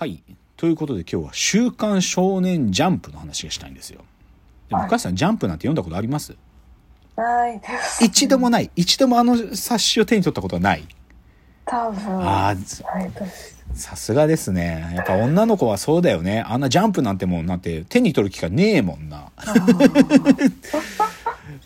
はい。ということで今日は週刊少年ジャンプの話がしたいんですよ。でも、はい、お母さんジャンプなんて読んだことあります？ないです。一度もない。一度もあの冊子を手に取ったことはない。多分。ああ、さすがですね。やっぱ女の子はそうだよね。あんなジャンプなんてもんなんて手に取る機会ねえもんな。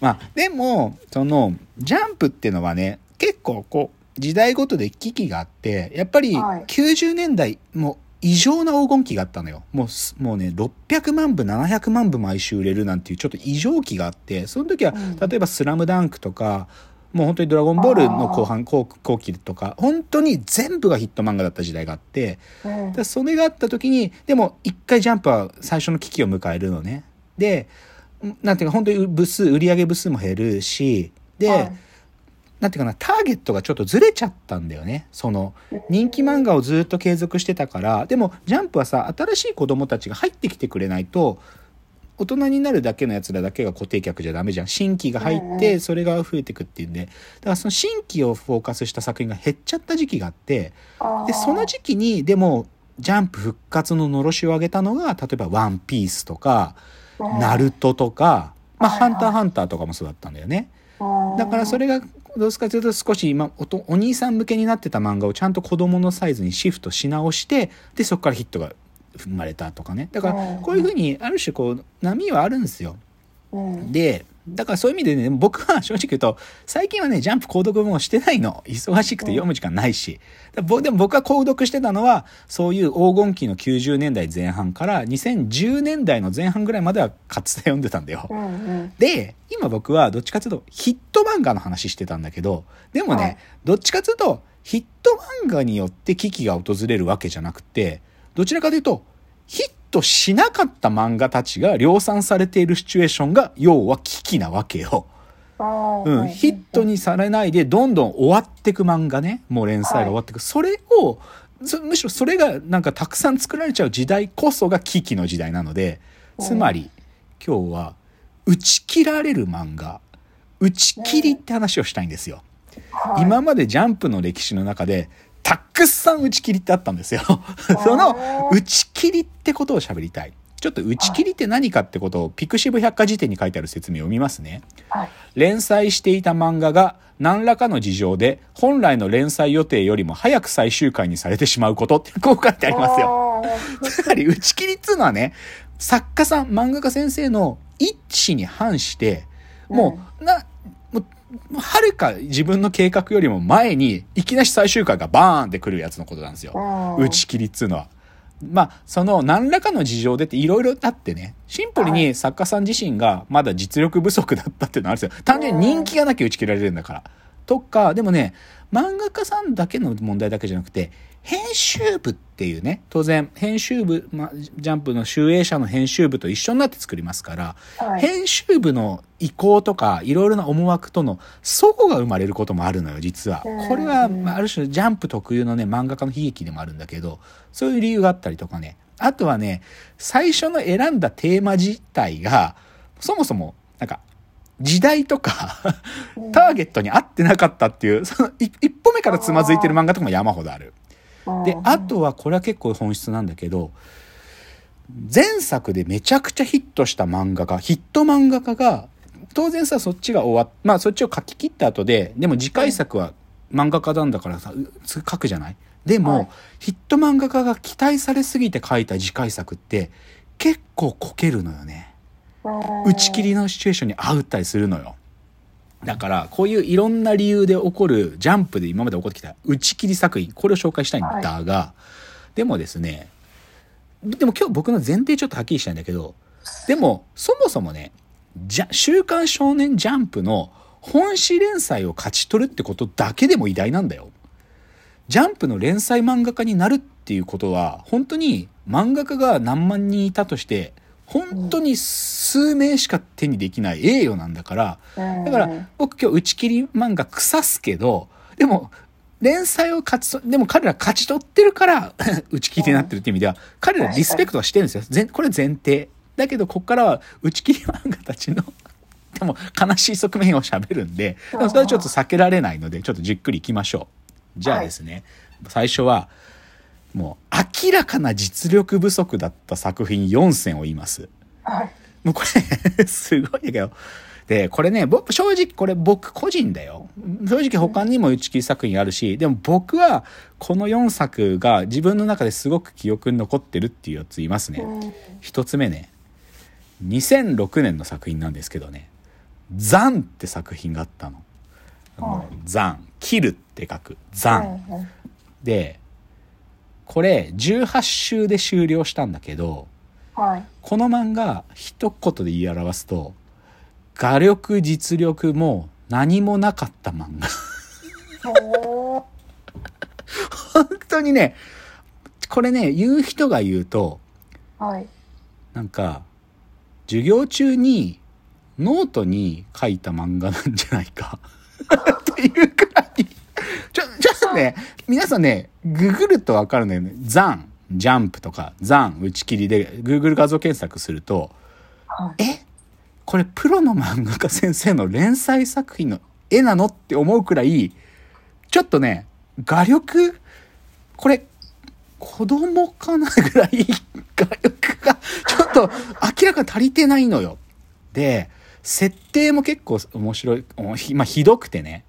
まあでもそのジャンプってのはね、結構こう時代ごとで危機があって、やっぱり90年代も異常な黄金期があったのよ。もうね600万部700万部毎週売れるなんていうちょっと異常期があって、その時は例えばスラムダンクとか、もう本当にドラゴンボールの後期とか本当に全部がヒット漫画だった時代があって、うん、だそれがあった時にでも一回ジャンプは最初の危機を迎えるのね。でなんていうか本当に売り上げ部数も減るしで、うんなんていうかな、ターゲットがちょっとずれちゃったんだよね。その人気漫画をずっと継続してたから。でもジャンプはさ、新しい子供たちが入ってきてくれないと、大人になるだけのやつらだけが固定客じゃダメじゃん。新規が入ってそれが増えてくっていうんで、だからその新規をフォーカスした作品が減っちゃった時期があって、でその時期にでもジャンプ復活ののろしを上げたのが、例えばワンピースとかナルトとか、まあハンターハンターとかもそうだったんだよね。だからそれがどうすかというと、少し今 お兄さん向けになってた漫画をちゃんと子供のサイズにシフトし直して、でそこからヒットが生まれたとかね。だからこういうふうにある種こう波はあるんですよ。でだからそういう意味でね、僕は正直言うと最近はねジャンプ購読もしてないの。忙しくて読む時間ないし。でも僕が購読してたのはそういう黄金期の90年代前半から2010年代の前半ぐらいまではかつて読んでたんだよ、うんうん、で今僕はどっちかというとヒット漫画の話してたんだけど、でもね、はい、どっちかというとヒット漫画によって危機が訪れるわけじゃなくて、どちらかというとヒットしなかった漫画たちが量産されているシチュエーションが要は危機なわけよ。うん、ヒットにされないでどんどん終わってく漫画ね、もう連載が終わってく、はい、それをむしろそれがなんかたくさん作られちゃう時代こそが危機の時代なので、つまり今日は打ち切られる漫画、打ち切りって話をしたいんですよ、はい、今までジャンプの歴史の中でたくさん打ち切りってあったんですよその打ち切りってことを喋りたい。ちょっと打ち切りって何かってことをピクシブ百科事典に書いてある説明を見ますね、はい、連載していた漫画が何らかの事情で本来の連載予定よりも早く最終回にされてしまうことってこう書いてありますよ。つまり打ち切りっていうのはね、作家さん漫画家先生の意思に反してもうはるか自分の計画よりも前にいきなり最終回がバーンってくるやつのことなんですよ、打ち切りっつうのは。まあその何らかの事情でっていろいろあってね、シンプルに作家さん自身がまだ実力不足だったっていうのあるんですよ。単純に人気がなきゃ打ち切られるんだからとか。でもね、漫画家さんだけの問題だけじゃなくて、編集部っていうね、当然編集部、ジャンプの集英社の編集部と一緒になって作りますから、はい、編集部の意向とかいろいろな思惑との齟齬が生まれることもあるのよ実は。これはある種ジャンプ特有のね漫画家の悲劇でもあるんだけど、そういう理由があったりとかね。あとはね、最初の選んだテーマ自体がそもそもなんか時代とかターゲットに合ってなかったっていう、その一歩目からつまずいてる漫画とかも山ほどある。であとはこれは結構本質なんだけど、前作でめちゃくちゃヒットした漫画家、ヒット漫画家が当然さ、そっちが終わっ、まあそっちを書き切った後で、でも次回作は漫画家なんだからさ書くじゃない。でも、はい、ヒット漫画家が期待されすぎて書いた次回作って結構こけるのよね。打ち切りのシチュエーションに合うったりするのよ。だからこういういろんな理由で起こるジャンプで今まで起こってきた打ち切り作品、これを紹介したいんだが、はい、でもですね、でも今日僕の前提ちょっとはっきりしたいんだけど、でもそもそもね、週刊少年ジャンプの本誌連載を勝ち取るってことだけでも偉大なんだよ。ジャンプの連載漫画家になるっていうことは、本当に漫画家が何万人いたとして本当に数名しか手にできない栄誉なんだから。だから僕今日打ち切り漫画腐すけど、でも連載をでも彼ら勝ち取ってるから打ち切りになってるっていう意味では彼らリスペクトはしてるんですよ。これ前提だけど、ここからは打ち切り漫画たちのでも悲しい側面を喋るんで、それはちょっと避けられないのでちょっとじっくりいきましょう。じゃあですね、最初はもう明らかな実力不足だった作品4選を言います。はい、もうこれすごいだけど。で、これね、正直これ僕個人だよ。正直他にも打ち切り作品あるし、でも僕はこの4作が自分の中ですごく記憶に残ってるっていうやつ言いますね。一つ目ね、2006年の作品なんですけどね、ザンって作品があったの。ザン、切るって書くザンで、これ18週で終了したんだけど、この漫画一言で言い表すと、画力実力も何もなかった漫画本当にね、これね、言う人が言うと、はい、なんか授業中にノートに書いた漫画なんじゃないかっていうくらいちょっとね、皆さんね、ググると分かるんだよね。ザンジャンプとかザン打ち切りで Google 画像検索すると、はい、これプロの漫画家先生の連載作品の絵なのって思うくらい、ちょっとね、画力、これ子供かなぐらい画力がちょっと明らかに足りてないのよ。で、設定も結構面白い、まあ、ひどくてね、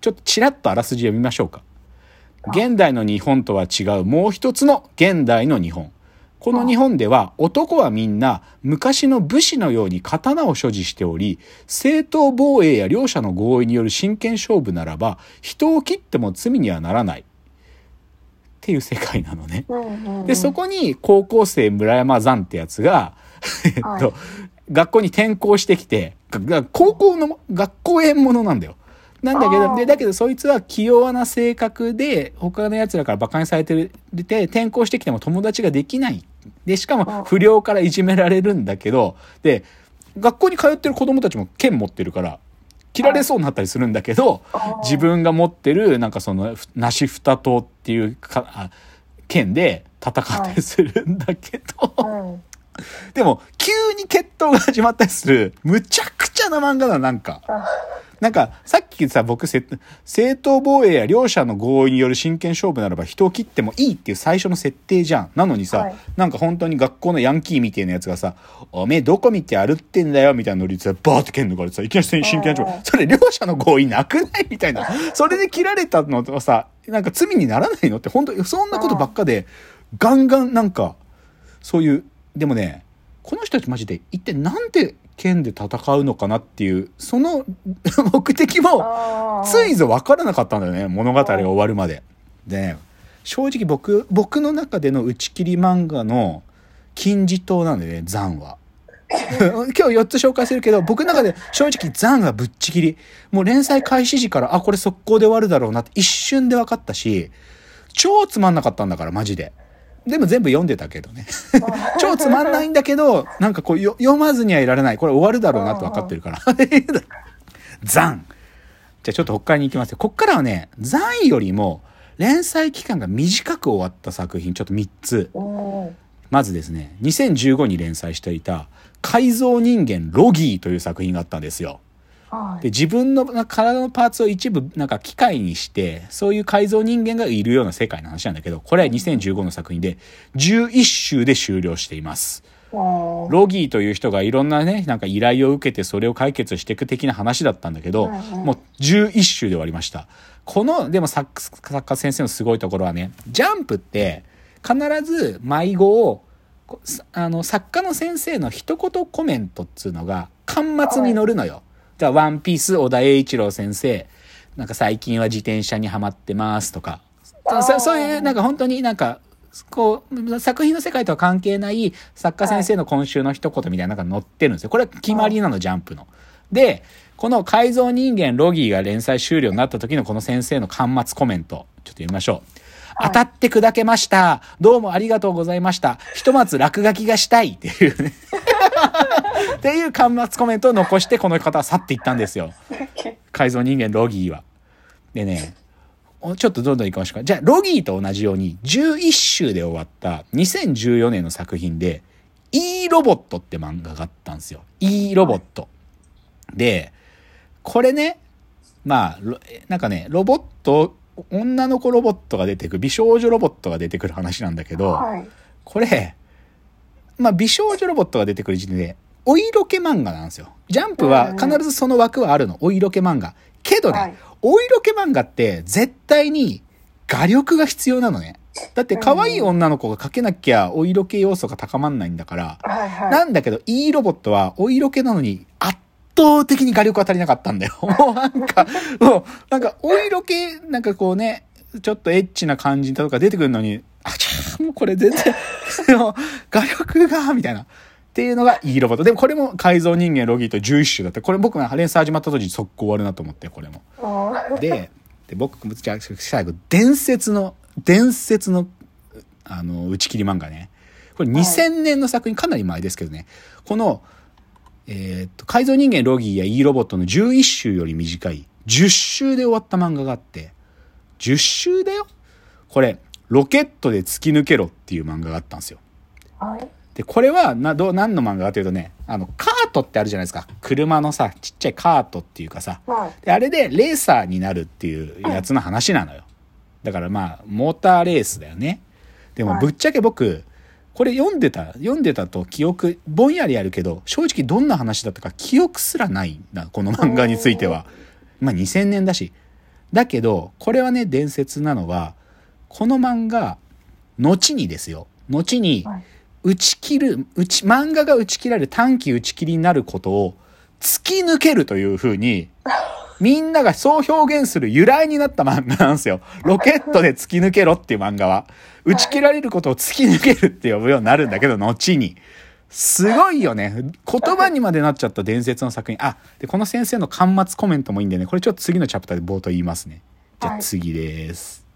ちょっとちらっとあらすじ読みましょうか。現代の日本とは違うもう一つの現代の日本。この日本では男はみんな昔の武士のように刀を所持しており、正当防衛や両者の合意による真剣勝負ならば人を切っても罪にはならないっていう世界なのね。で、そこに高校生村山山ってやつが学校に転校してきて、高校の学校縁者なんだよ。なんだけど、だけどそいつは器用な性格で他のやつらからバカにされてて、転校してきても友達ができない。で、しかも不良からいじめられるんだけど、で、学校に通ってる子供たちも剣持ってるから、切られそうになったりするんだけど、自分が持ってる、なんかその、梨二刀っていう剣で戦ったりするんだけど、でも、急に決闘が始まったりする、むちゃくちゃな漫画だ、なんか。なんかさっきさ、僕正当防衛や両者の合意による真剣勝負ならば人を切ってもいいっていう最初の設定じゃん。なのにさ、なんか本当に学校のヤンキーみたいなやつがさ、おめえどこ見て歩ってんだよみたいなノリでさ、バーって剣抜かれてさ、いきなり真剣勝負、それ両者の合意なくないみたいな、それで切られたのとさ、なんか罪にならないのって、本当そんなことばっかで、ガンガンなんかそういう。でもね、この人たちマジで一体なんで剣で戦うのかなっていう、その目的もついぞ分からなかったんだよね、物語が終わるまで。でね、正直僕の中での打ち切り漫画の金字塔なんでね、ザンは今日4つ紹介するけど、僕の中で正直ザンがぶっちぎり、もう連載開始時から、あ、これ速攻で終わるだろうなって一瞬で分かったし、超つまんなかったんだからマジで。でも全部読んでたけどね超つまんないんだけど、なんかこう読まずにはいられない、これ終わるだろうなと分かってるからザン。じゃあちょっと北海に行きますよ。こっからはね、ザンよりも連載期間が短く終わった作品、ちょっと3つ。まずですね、2015に連載していた改造人間ロギーという作品があったんですよ。で、自分の体のパーツを一部なんか機械にして、そういう改造人間がいるような世界の話なんだけど、これは2015の作品で11週で終了しています。ロギーという人がいろんなね、なんか依頼を受けてそれを解決していく的な話だったんだけど、もう11週で終わりました。このでも作家先生のすごいところはね、ジャンプって必ず迷子を作家の先生の一言コメントっつうのが巻末に載るのよ。ワンピース小田栄一郎先生、なんか最近は自転車にハマってますとか、そういうなんか本当になんかこう作品の世界とは関係ない作家先生の今週の一言みたいなのが載ってるんですよ。これは決まりなの、ジャンプの。で、この改造人間ロギーが連載終了になった時のこの先生の巻末コメント、ちょっと読みましょう。当たって砕けました。どうもありがとうございました。ひとまず落書きがしたいっていうねっていう巻末コメントを残して、この方は去っていったんですよ。改造人間ロギーは。でね、ちょっとどんどん行きましょうか。じゃあロギーと同じように11週で終わった2014年の作品で E ロボットって漫画があったんですよ。 E ロボットで、これね、まあなんかね、ロボット女の子ロボットが出てくる、美少女ロボットが出てくる話なんだけど、はい、これ、まあ、美少女ロボットが出てくる時点でお色気漫画なんですよ。ジャンプは必ずその枠はあるの、お色気漫画けどね、はい、お色気漫画って絶対に画力が必要なのね。だって可愛い女の子が描けなきゃお色気要素が高まんないんだから、はいはい、なんだけどいいロボットはお色気なのに圧倒的に画力が足りなかったんだよ。もうなんかお色気なんかこうね、ちょっとエッチな感じだとか出てくるのに、あちゃもうこれ全然画力がみたいなっていうのがいいロボット。でもこれも改造人間ロギーと11種だった。これ僕が連載始まった時に速攻終わるなと思ってこれも。で僕じゃあ最後伝説の打ち切り漫画ね。これ2000年の作品、かなり前ですけどね。この、改造人間ロギーや E ロボットの11週より短い10週で終わった漫画があって、10週だよ。これロケットで突き抜けろっていう漫画があったんですよ。でこれは何の漫画かというとね、カートってあるじゃないですか。車のさ、ちっちゃいカートっていうかさ、であれでレーサーになるっていうやつの話なのよ。だからまあモーターレースだよね。でもぶっちゃけ僕これ読んでたと記憶ぼんやりあるけど、正直どんな話だったか記憶すらないんだ、この漫画については。まあ2000年だし。だけどこれはね、伝説なのはこの漫画後にですよ、後に漫画が打ち切られる、短期打ち切りになることを突き抜けるというふうにみんながそう表現する由来になった漫画なんですよ。ロケットで突き抜けろっていう漫画は打ち切られることを突き抜けるって呼ぶようになるんだけど、後にすごいよね、言葉にまでなっちゃった伝説の作品。あ、でこの先生の巻末コメントもいいんでね、これちょっと次のチャプターで冒頭言いますね。じゃあ次です。